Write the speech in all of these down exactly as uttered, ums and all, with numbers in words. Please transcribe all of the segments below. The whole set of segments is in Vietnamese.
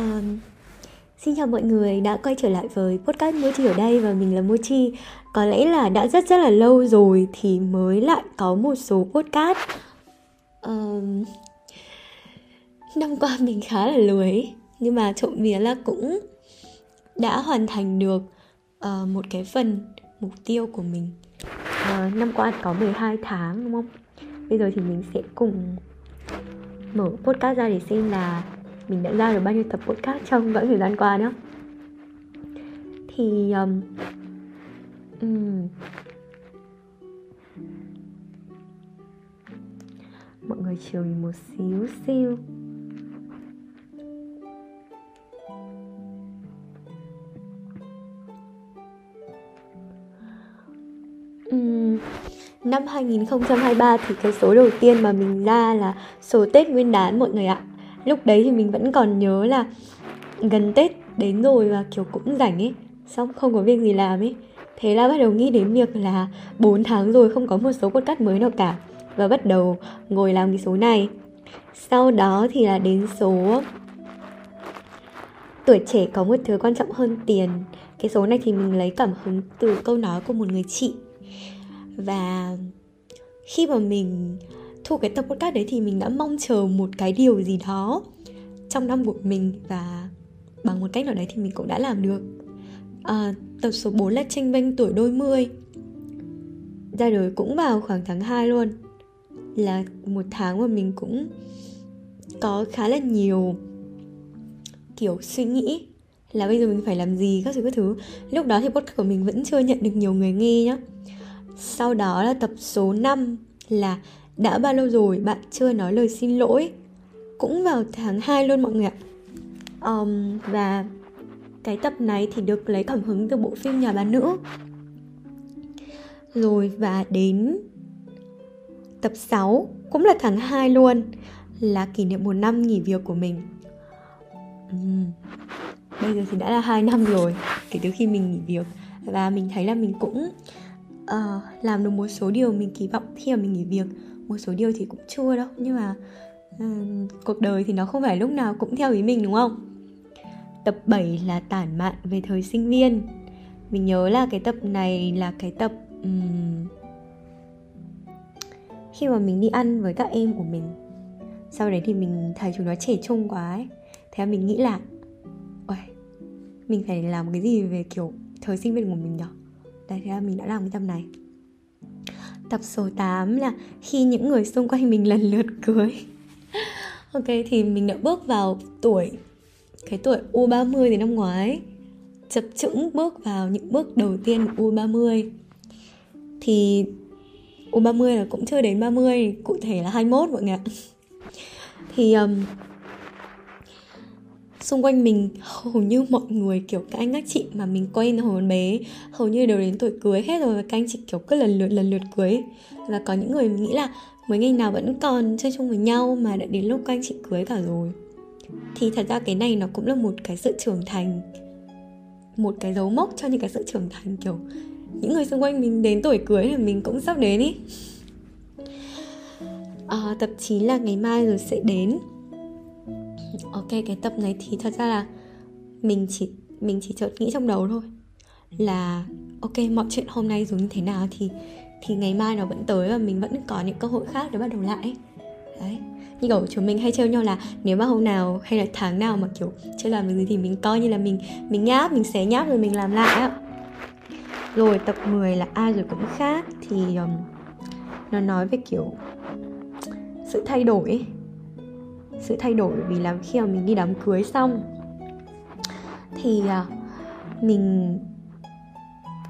Uh, xin chào mọi người đã quay trở lại với podcast Mochi ở đây, và mình là Mochi. Có lẽ là đã rất rất là lâu rồi thì mới lại có một số podcast. uh, Năm qua mình khá là lười, nhưng mà trộm vía là cũng đã hoàn thành được uh, một cái phần mục tiêu của mình. uh, Năm qua có mười hai tháng đúng không? Bây giờ thì mình sẽ cùng mở podcast ra để xem là mình đã ra được bao nhiêu tập podcast trong quãng thời gian qua đó. Thì um, um, mọi người chiều mình một xíu xíu. um, Năm hai không hai ba thì cái số đầu tiên mà mình ra là số Tết Nguyên Đán mọi người ạ. Lúc đấy thì mình vẫn còn nhớ là gần Tết đến rồi và kiểu cũng rảnh ấy, xong không có việc gì làm ấy. Thế là bắt đầu nghĩ đến việc là bốn tháng rồi không có một số podcast mới nào cả, và bắt đầu ngồi làm cái số này. Sau đó thì là đến số Tuổi trẻ có một thứ quan trọng hơn tiền. Cái số này thì mình lấy cảm hứng từ câu nói của một người chị. Và khi mà mình thu cái tập podcast đấy thì mình đã mong chờ một cái điều gì đó trong năm của mình, và bằng một cách nào đấy thì mình cũng đã làm được. à, Tập số bốn là Tranh Vênh Tuổi Đôi Mươi, ra đời cũng vào khoảng tháng hai luôn. Là một tháng mà mình cũng có khá là nhiều kiểu suy nghĩ là bây giờ mình phải làm gì, các thứ các thứ. Lúc đó thì podcast của mình vẫn chưa nhận được nhiều người nghe nhá. Sau đó là tập số năm là Đã bao lâu rồi bạn chưa nói lời xin lỗi, cũng vào tháng hai luôn mọi người ạ. um, Và cái tập này thì được lấy cảm hứng từ bộ phim Nhà bà nữ. Rồi và đến tập sáu, cũng là tháng hai luôn, là kỷ niệm một năm nghỉ việc của mình. um, Bây giờ thì đã là hai năm rồi kể từ khi mình nghỉ việc. Và mình thấy là mình cũng uh, làm được một số điều mình kỳ vọng khi mà mình nghỉ việc. Một số điều thì cũng chưa đâu, nhưng mà uh, cuộc đời thì nó không phải lúc nào cũng theo ý mình đúng không? Tập bảy là Tản mạn về thời sinh viên. Mình nhớ là cái tập này là cái tập um, khi mà mình đi ăn với các em của mình. Sau đấy thì mình thấy chúng nó trẻ trung quá ấy. Thế là mình nghĩ là ôi, mình phải làm cái gì về kiểu thời sinh viên của mình đó. Đấy, thế là mình đã làm cái tập này. Tập số tám là Khi những người xung quanh mình lần lượt cưới. Ok, thì mình đã bước vào tuổi cái tuổi u ba mươi từ năm ngoái, chập chững bước vào những bước đầu tiên của u ba mươi. Thì u ba mươi là cũng chưa đến ba mươi, cụ thể là hai mươi mốt mọi người ạ. Thì um, xung quanh mình hầu như mọi người kiểu các anh các chị mà mình quen hồi còn bé hầu như đều đến tuổi cưới hết rồi, và các anh chị kiểu cứ lần lượt lần lượt cưới. Và có những người mình nghĩ là mấy ngày nào vẫn còn chơi chung với nhau mà đã đến lúc các anh chị cưới cả rồi. Thì thật ra cái này nó cũng là một cái sự trưởng thành, một cái dấu mốc cho những cái sự trưởng thành, kiểu những người xung quanh mình đến tuổi cưới là mình cũng sắp đến ý. à, Tập chín là Ngày mai rồi sẽ đến. Ok, cái tập này thì thật ra là mình chỉ mình chỉ chợt nghĩ trong đầu thôi là ok, mọi chuyện hôm nay dù như thế nào thì thì ngày mai nó vẫn tới, và mình vẫn có những cơ hội khác để bắt đầu lại. Đấy, như kiểu chúng mình hay trêu nhau là nếu mà hôm nào hay là tháng nào mà kiểu chưa làm được gì thì mình coi như là mình mình nháp, mình xé nháp rồi mình làm lại á. Rồi tập mười là Ai rồi cũng khác, thì um, nó nói về kiểu sự thay đổi ấy. Sự thay đổi vì là khi mà mình đi đám cưới xong thì mình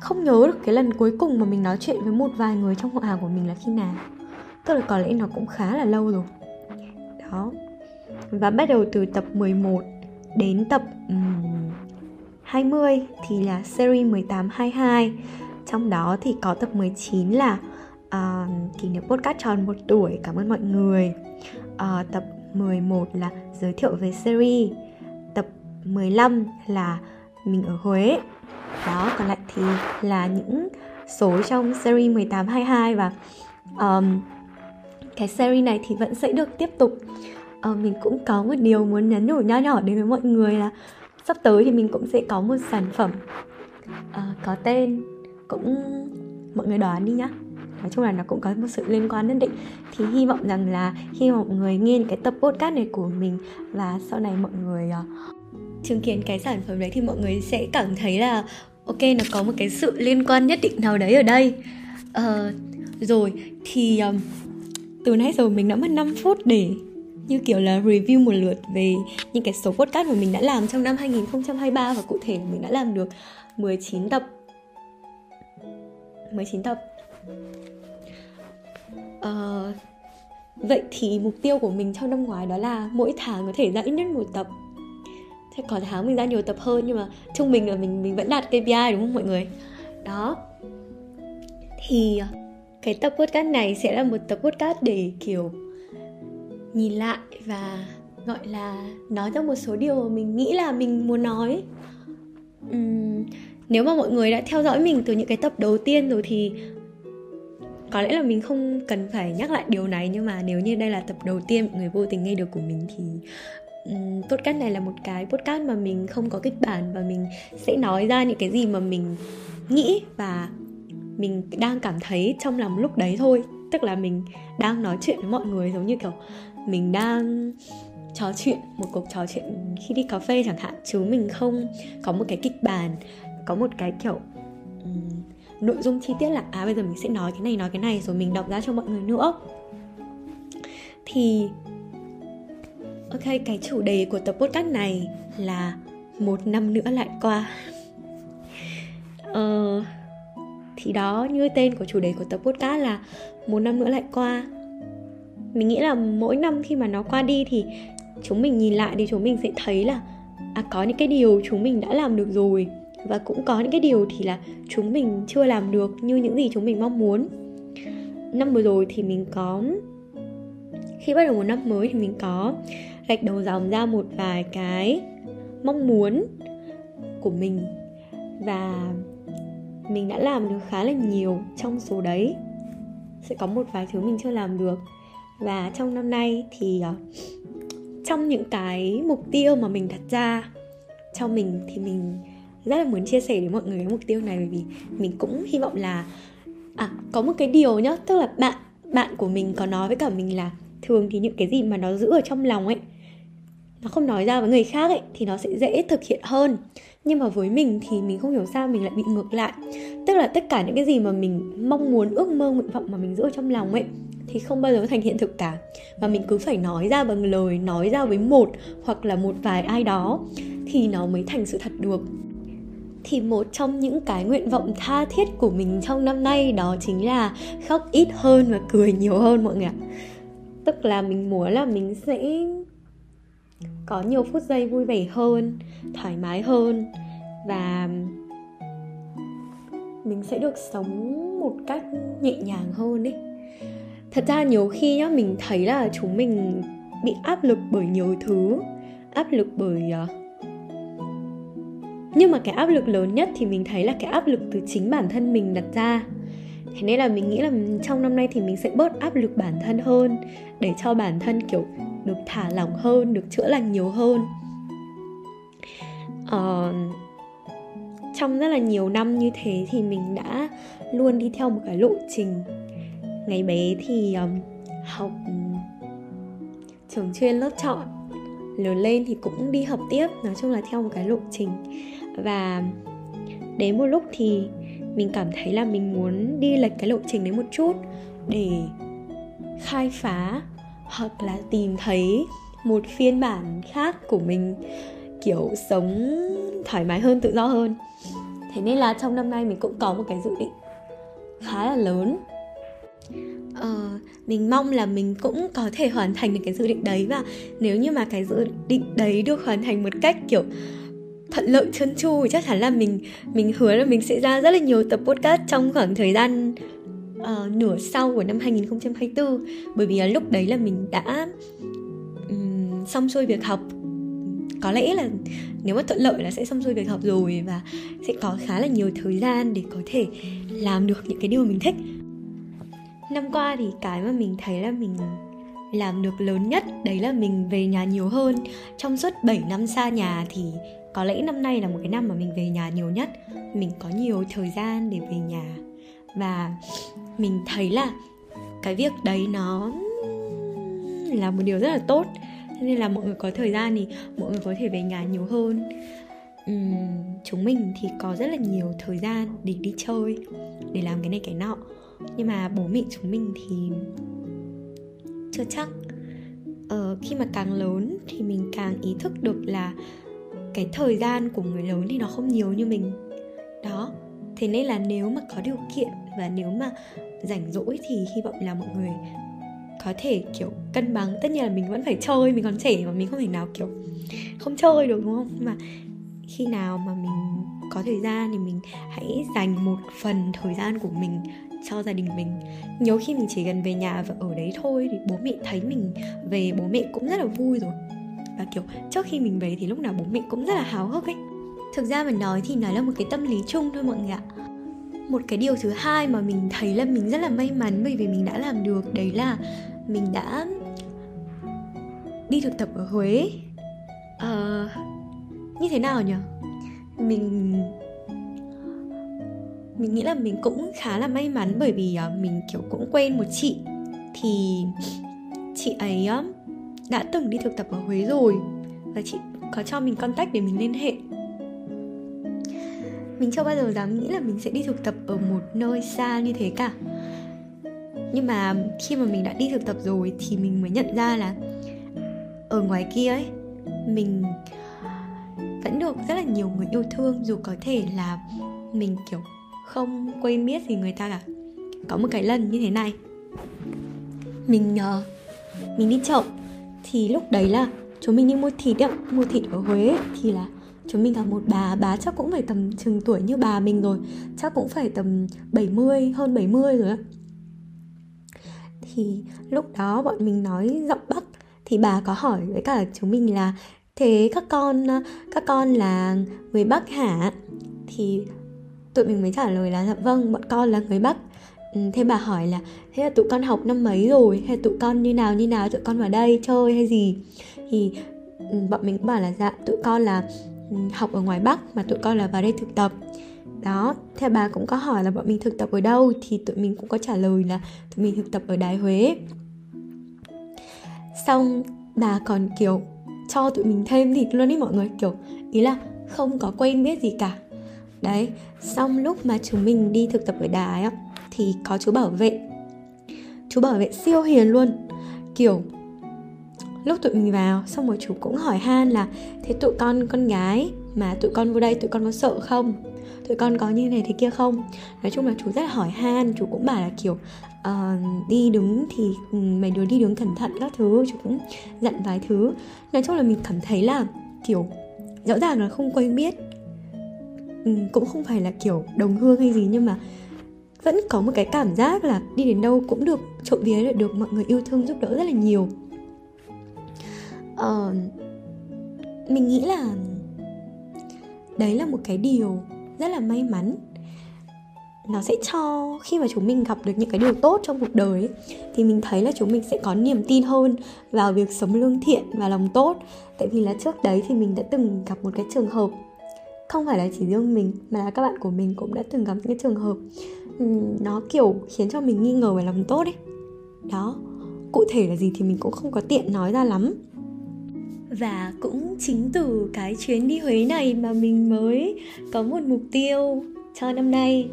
không nhớ được cái lần cuối cùng mà mình nói chuyện với một vài người trong họ hàng của mình là khi nào. Tức là có lẽ nó cũng khá là lâu rồi đó. Và bắt đầu từ tập mười một đến tập um, hai mươi thì là series mười tám hai mươi hai. Trong đó thì có tập mười chín là uh, kỷ niệm podcast tròn một tuổi, cảm ơn mọi người. uh, Tập mười một là giới thiệu về series. Tập mười lăm là mình ở Huế. Đó, còn lại thì là những số trong series mười tám hai mươi hai. Và um, cái series này thì vẫn sẽ được tiếp tục à, mình cũng có một điều muốn nhắn nhủ nho nhỏ đến với mọi người là sắp tới thì mình cũng sẽ có một sản phẩm à, có tên cũng mọi người đoán đi nhá. Nói chung là nó cũng có một sự liên quan nhất định. Thì hy vọng rằng là khi mọi người nghe cái tập podcast này của mình và sau này mọi người uh, chứng kiến cái sản phẩm đấy thì mọi người sẽ cảm thấy là ok, nó có một cái sự liên quan nhất định nào đấy ở đây. uh, Rồi thì um, từ nãy giờ mình đã mất năm phút để như kiểu là review một lượt về những cái số podcast mà mình đã làm trong năm hai không hai ba. Và cụ thể mình đã làm được mười chín tập mười chín tập. Uh, vậy thì mục tiêu của mình trong năm ngoái đó là mỗi tháng có thể ra ít nhất một tập. Thế có tháng mình ra nhiều tập hơn, nhưng mà trung bình là mình mình vẫn đạt ca pê i, đúng không mọi người? Đó. Thì cái tập podcast này sẽ là một tập podcast để kiểu nhìn lại và gọi là nói ra một số điều mà mình nghĩ là mình muốn nói. uhm, Nếu mà mọi người đã theo dõi mình từ những cái tập đầu tiên rồi thì có lẽ là mình không cần phải nhắc lại điều này, nhưng mà nếu như đây là tập đầu tiên mọi người vô tình nghe được của mình thì um, podcast này là một cái podcast mà mình không có kịch bản và mình sẽ nói ra những cái gì mà mình nghĩ và mình đang cảm thấy trong lòng lúc đấy thôi. Tức là mình đang nói chuyện với mọi người giống như kiểu mình đang trò chuyện, một cuộc trò chuyện khi đi cà phê chẳng hạn, chứ mình không có một cái kịch bản, có một cái kiểu um, nội dung chi tiết là à bây giờ mình sẽ nói cái này, nói cái này rồi mình đọc ra cho mọi người nữa. Thì ok, cái chủ đề của tập podcast này là một năm nữa lại qua. Ờ, thì đó, như tên của chủ đề của tập podcast là một năm nữa lại qua. Mình nghĩ là mỗi năm khi mà nó qua đi thì chúng mình nhìn lại thì chúng mình sẽ thấy là à, có những cái điều chúng mình đã làm được rồi và cũng có những cái điều thì là chúng mình chưa làm được như những gì chúng mình mong muốn. Năm vừa rồi thì mình có, khi bắt đầu một năm mới thì mình có gạch đầu dòng ra một vài cái mong muốn của mình và mình đã làm được khá là nhiều trong số đấy. Sẽ có một vài thứ mình chưa làm được. Và trong năm nay thì trong những cái mục tiêu mà mình đặt ra cho mình thì mình rất là muốn chia sẻ đến mọi người cái mục tiêu này, bởi vì mình cũng hy vọng là à, có một cái điều nhá, tức là bạn bạn của mình có nói với cả mình là thường thì những cái gì mà nó giữ ở trong lòng ấy, nó không nói ra với người khác ấy thì nó sẽ dễ thực hiện hơn. Nhưng mà với mình thì mình không hiểu sao mình lại bị ngược lại. Tức là tất cả những cái gì mà mình mong muốn, ước mơ, nguyện vọng mà mình giữ ở trong lòng ấy thì không bao giờ thành hiện thực cả. Và mình cứ phải nói ra bằng lời, nói ra với một hoặc là một vài ai đó thì nó mới thành sự thật được. Thì một trong những cái nguyện vọng tha thiết của mình trong năm nay đó chính là khóc ít hơn và cười nhiều hơn mọi người ạ. Tức là mình muốn là mình sẽ có nhiều phút giây vui vẻ hơn, thoải mái hơn và mình sẽ được sống một cách nhẹ nhàng hơn ấy. Thật ra nhiều khi nhá, mình thấy là chúng mình bị áp lực bởi nhiều thứ, áp lực bởi... nhưng mà cái áp lực lớn nhất thì mình thấy là cái áp lực từ chính bản thân mình đặt ra. Thế nên là mình nghĩ là trong năm nay thì mình sẽ bớt áp lực bản thân hơn để cho bản thân kiểu được thả lỏng hơn, được chữa lành nhiều hơn. Ờ, trong rất là nhiều năm như thế thì mình đã luôn đi theo một cái lộ trình. Ngày bé thì um, học um, trường chuyên lớp chọn, lớn lên thì cũng đi học tiếp, nói chung là theo một cái lộ trình. Và đến một lúc thì mình cảm thấy là mình muốn đi lệch cái lộ trình đấy một chút để khai phá hoặc là tìm thấy một phiên bản khác của mình, kiểu sống thoải mái hơn, tự do hơn. Thế nên là trong năm nay mình cũng có một cái dự định khá là lớn. Ờ, mình mong là mình cũng có thể hoàn thành được cái dự định đấy. Và nếu như mà cái dự định đấy được hoàn thành một cách kiểu thuận lợi, trơn tru thì chắc chắn là mình mình hứa là mình sẽ ra rất là nhiều tập podcast trong khoảng thời gian uh, nửa sau của năm hai không hai tư. Bởi vì là lúc đấy là mình đã um, xong xuôi việc học. Có lẽ là nếu mà thuận lợi là sẽ xong xuôi việc học rồi và sẽ có khá là nhiều thời gian để có thể làm được những cái điều mình thích. Năm qua thì cái mà mình thấy là mình làm được lớn nhất đấy là mình về nhà nhiều hơn. Trong suốt bảy năm xa nhà thì có lẽ năm nay là một cái năm mà mình về nhà nhiều nhất. Mình có nhiều thời gian để về nhà. Và mình thấy là cái việc đấy nó là một điều rất là tốt. Nên là mọi người có thời gian thì mọi người có thể về nhà nhiều hơn. uhm, Chúng mình thì có rất là nhiều thời gian để đi chơi, để làm cái này cái nọ. Nhưng mà bố mẹ chúng mình thì chưa chắc. ờ, Khi mà càng lớn thì mình càng ý thức được là cái thời gian của người lớn thì nó không nhiều như mình. Đó. Thế nên là nếu mà có điều kiện và nếu mà rảnh rỗi thì hy vọng là mọi người có thể kiểu cân bằng. Tất nhiên là mình vẫn phải chơi, mình còn trẻ mà, mình không thể nào kiểu không chơi được, đúng không? Nhưng mà khi nào mà mình có thời gian thì mình hãy dành một phần thời gian của mình cho gia đình mình. Nhiều khi mình chỉ cần về nhà và ở đấy thôi thì bố mẹ thấy mình về, bố mẹ cũng rất là vui rồi. Và kiểu trước khi mình về thì lúc nào bố mẹ cũng rất là háo hức ấy. Thực ra mà nói thì nó là một cái tâm lý chung thôi mọi người ạ. Một cái điều thứ hai mà mình thấy là mình rất là may mắn bởi vì mình đã làm được, đấy là mình đã đi thực tập ở Huế. Ờ... Uh, như thế nào nhỉ? Mình... Mình nghĩ là mình cũng khá là may mắn bởi vì uh, mình kiểu cũng quen một chị. Thì chị ấy uh, đã từng đi thực tập ở Huế rồi. Và chị có cho mình contact để mình liên hệ. Mình chưa bao giờ dám nghĩ là mình sẽ đi thực tập ở một nơi xa như thế cả. Nhưng mà khi mà mình đã đi thực tập rồi thì mình mới nhận ra là ở ngoài kia ấy, mình vẫn được rất là nhiều người yêu thương. Dù có thể là mình kiểu không quen biết gì người ta cả. Có một cái lần như thế này, Mình uh, mình đi chợ. Thì lúc đấy là chúng mình đi mua thịt ấy, mua thịt ở Huế ấy, thì là chúng mình gặp một bà, bà chắc cũng phải tầm chừng tuổi như bà mình rồi, chắc cũng phải tầm bảy mươi, hơn bảy mươi rồi ạ. Thì lúc đó bọn mình nói giọng Bắc thì bà có hỏi với cả chúng mình là thế các con các con là người Bắc hả? Thì tụi mình mới trả lời là vâng, bọn con là người Bắc. Thế bà hỏi là thế là tụi con học năm mấy rồi, hay tụi con như nào như nào, tụi con vào đây chơi hay gì? Thì bọn mình cũng bảo là dạ tụi con là học ở ngoài Bắc mà tụi con là vào đây thực tập. Đó, thế bà cũng có hỏi là bọn mình thực tập ở đâu, thì tụi mình cũng có trả lời là tụi mình thực tập ở Đại Huế. Xong bà còn kiểu cho tụi mình thêm thịt luôn ý mọi người, kiểu ý là không có quen biết gì cả. Đấy, xong lúc mà chúng mình đi thực tập ở Đài á, thì có chú bảo vệ. Chú bảo vệ siêu hiền luôn. Kiểu lúc tụi mình vào, xong rồi chú cũng hỏi han là thế tụi con con gái mà tụi con vô đây tụi con có sợ không? Tụi con có như này thế kia không? Nói chung là chú rất là hỏi han. Chú cũng bảo là kiểu uh, đi đứng thì mày đứa đi đứng cẩn thận các thứ. Chú cũng dặn vài thứ. Nói chung là mình cảm thấy là kiểu rõ ràng là không quen biết, ừ, cũng không phải là kiểu đồng hương hay gì, nhưng mà vẫn có một cái cảm giác là đi đến đâu cũng được, trộm vía được mọi người yêu thương giúp đỡ rất là nhiều. Ờ, mình nghĩ là đấy là một cái điều rất là may mắn. Nó sẽ cho khi mà chúng mình gặp được những cái điều tốt trong cuộc đời ấy, thì mình thấy là chúng mình sẽ có niềm tin hơn vào việc sống lương thiện và lòng tốt. Tại vì là trước đấy thì mình đã từng gặp một cái trường hợp, không phải là chỉ riêng mình mà là các bạn của mình cũng đã từng gặp những cái trường hợp nó kiểu khiến cho mình nghi ngờ về lòng tốt ấy. Đó, cụ thể là gì thì mình cũng không có tiện nói ra lắm. Và cũng chính từ cái chuyến đi Huế này mà mình mới có một mục tiêu cho năm nay.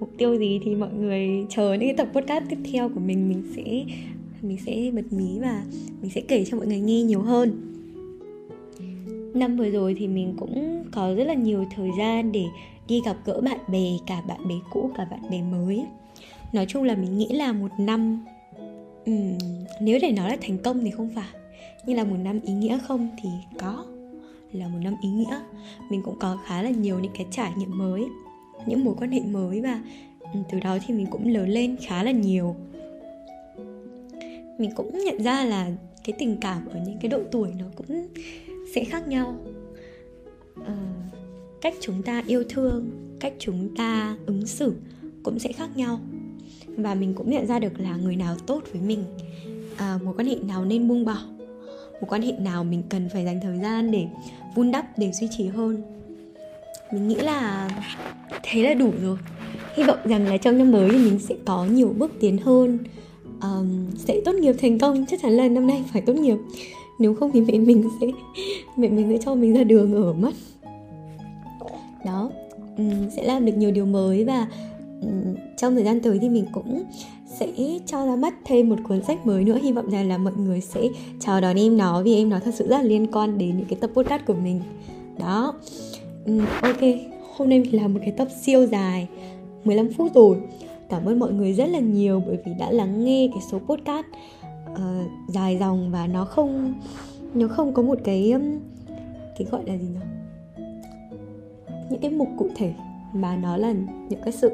Mục tiêu gì thì mọi người chờ những cái tập podcast tiếp theo của mình. Mình sẽ mình sẽ bật mí và mình sẽ kể cho mọi người nghe nhiều hơn. Năm vừa rồi thì mình cũng có rất là nhiều thời gian để đi gặp gỡ bạn bè, cả bạn bè cũ, cả bạn bè mới. Nói chung là mình nghĩ là một năm, uhm, nếu để nói là thành công thì không phải, nhưng là một năm ý nghĩa không thì có, là một năm ý nghĩa. Mình cũng có khá là nhiều những cái trải nghiệm mới, những mối quan hệ mới, và từ đó thì mình cũng lớn lên khá là nhiều. Mình cũng nhận ra là cái tình cảm ở những cái độ tuổi nó cũng sẽ khác nhau. ờ, Cách chúng ta yêu thương, cách chúng ta ứng xử cũng sẽ khác nhau. Và mình cũng nhận ra được là người nào tốt với mình, à, mối quan hệ nào nên buông bỏ, mối quan hệ nào mình cần phải dành thời gian để vun đắp, để duy trì hơn. Mình nghĩ là thế là đủ rồi. Hy vọng rằng là trong năm mới thì mình sẽ có nhiều bước tiến hơn, um, sẽ tốt nghiệp thành công. Chắc chắn là năm nay phải tốt nghiệp, nếu không thì mẹ mình sẽ mẹ mình sẽ cho mình ra đường ở mất. Đó, um, sẽ làm được nhiều điều mới. Và um, trong thời gian tới thì mình cũng sẽ cho ra mắt thêm một cuốn sách mới nữa. Hy vọng rằng là mọi người sẽ chào đón em nó, vì em nó thật sự rất là liên quan đến những cái tập podcast của mình. Đó, um, ok, hôm nay mình làm một cái tập siêu dài mười lăm phút rồi. Cảm ơn mọi người rất là nhiều bởi vì đã lắng nghe cái số podcast uh, dài dòng, và nó không nó không có một cái cái gọi là gì nhỉ? Những cái mục cụ thể, mà nó là những cái sự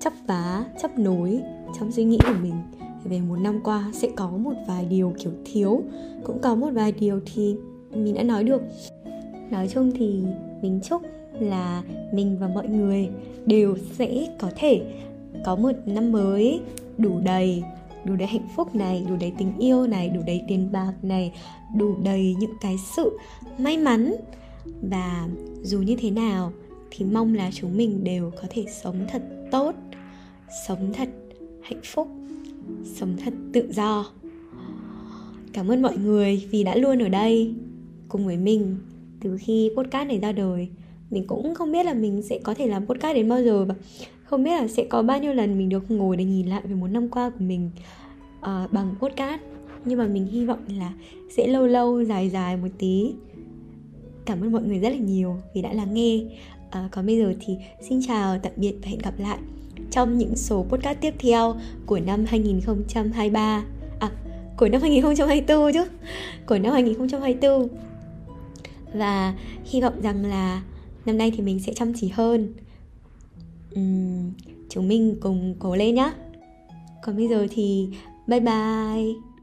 chấp vá, chấp nối trong suy nghĩ của mình về một năm qua. Sẽ có một vài điều kiểu thiếu, cũng có một vài điều thì mình đã nói được. Nói chung thì mình chúc là mình và mọi người đều sẽ có thể có một năm mới đủ đầy, đủ đầy hạnh phúc này, đủ đầy tình yêu này, đủ đầy tiền bạc này, đủ đầy những cái sự may mắn. Và dù như thế nào thì mong là chúng mình đều có thể sống thật tốt, sống thật hạnh phúc, sống thật tự do. Cảm ơn mọi người vì đã luôn ở đây cùng với mình từ khi podcast này ra đời. Mình cũng không biết là mình sẽ có thể làm podcast đến bao giờ, và không biết là sẽ có bao nhiêu lần mình được ngồi để nhìn lại về một năm qua của mình uh, bằng podcast. Nhưng mà mình hy vọng là sẽ lâu lâu, dài dài một tí. Cảm ơn mọi người rất là nhiều vì đã lắng nghe. uh, Còn bây giờ thì xin chào, tạm biệt và hẹn gặp lại trong những số podcast tiếp theo của năm hai không hai ba. À, của năm hai không hai tư chứ. Của năm hai không hai tư. Và hy vọng rằng là năm nay thì mình sẽ chăm chỉ hơn. uhm, Chúng mình cùng cố lên nhá. Còn bây giờ thì bye bye.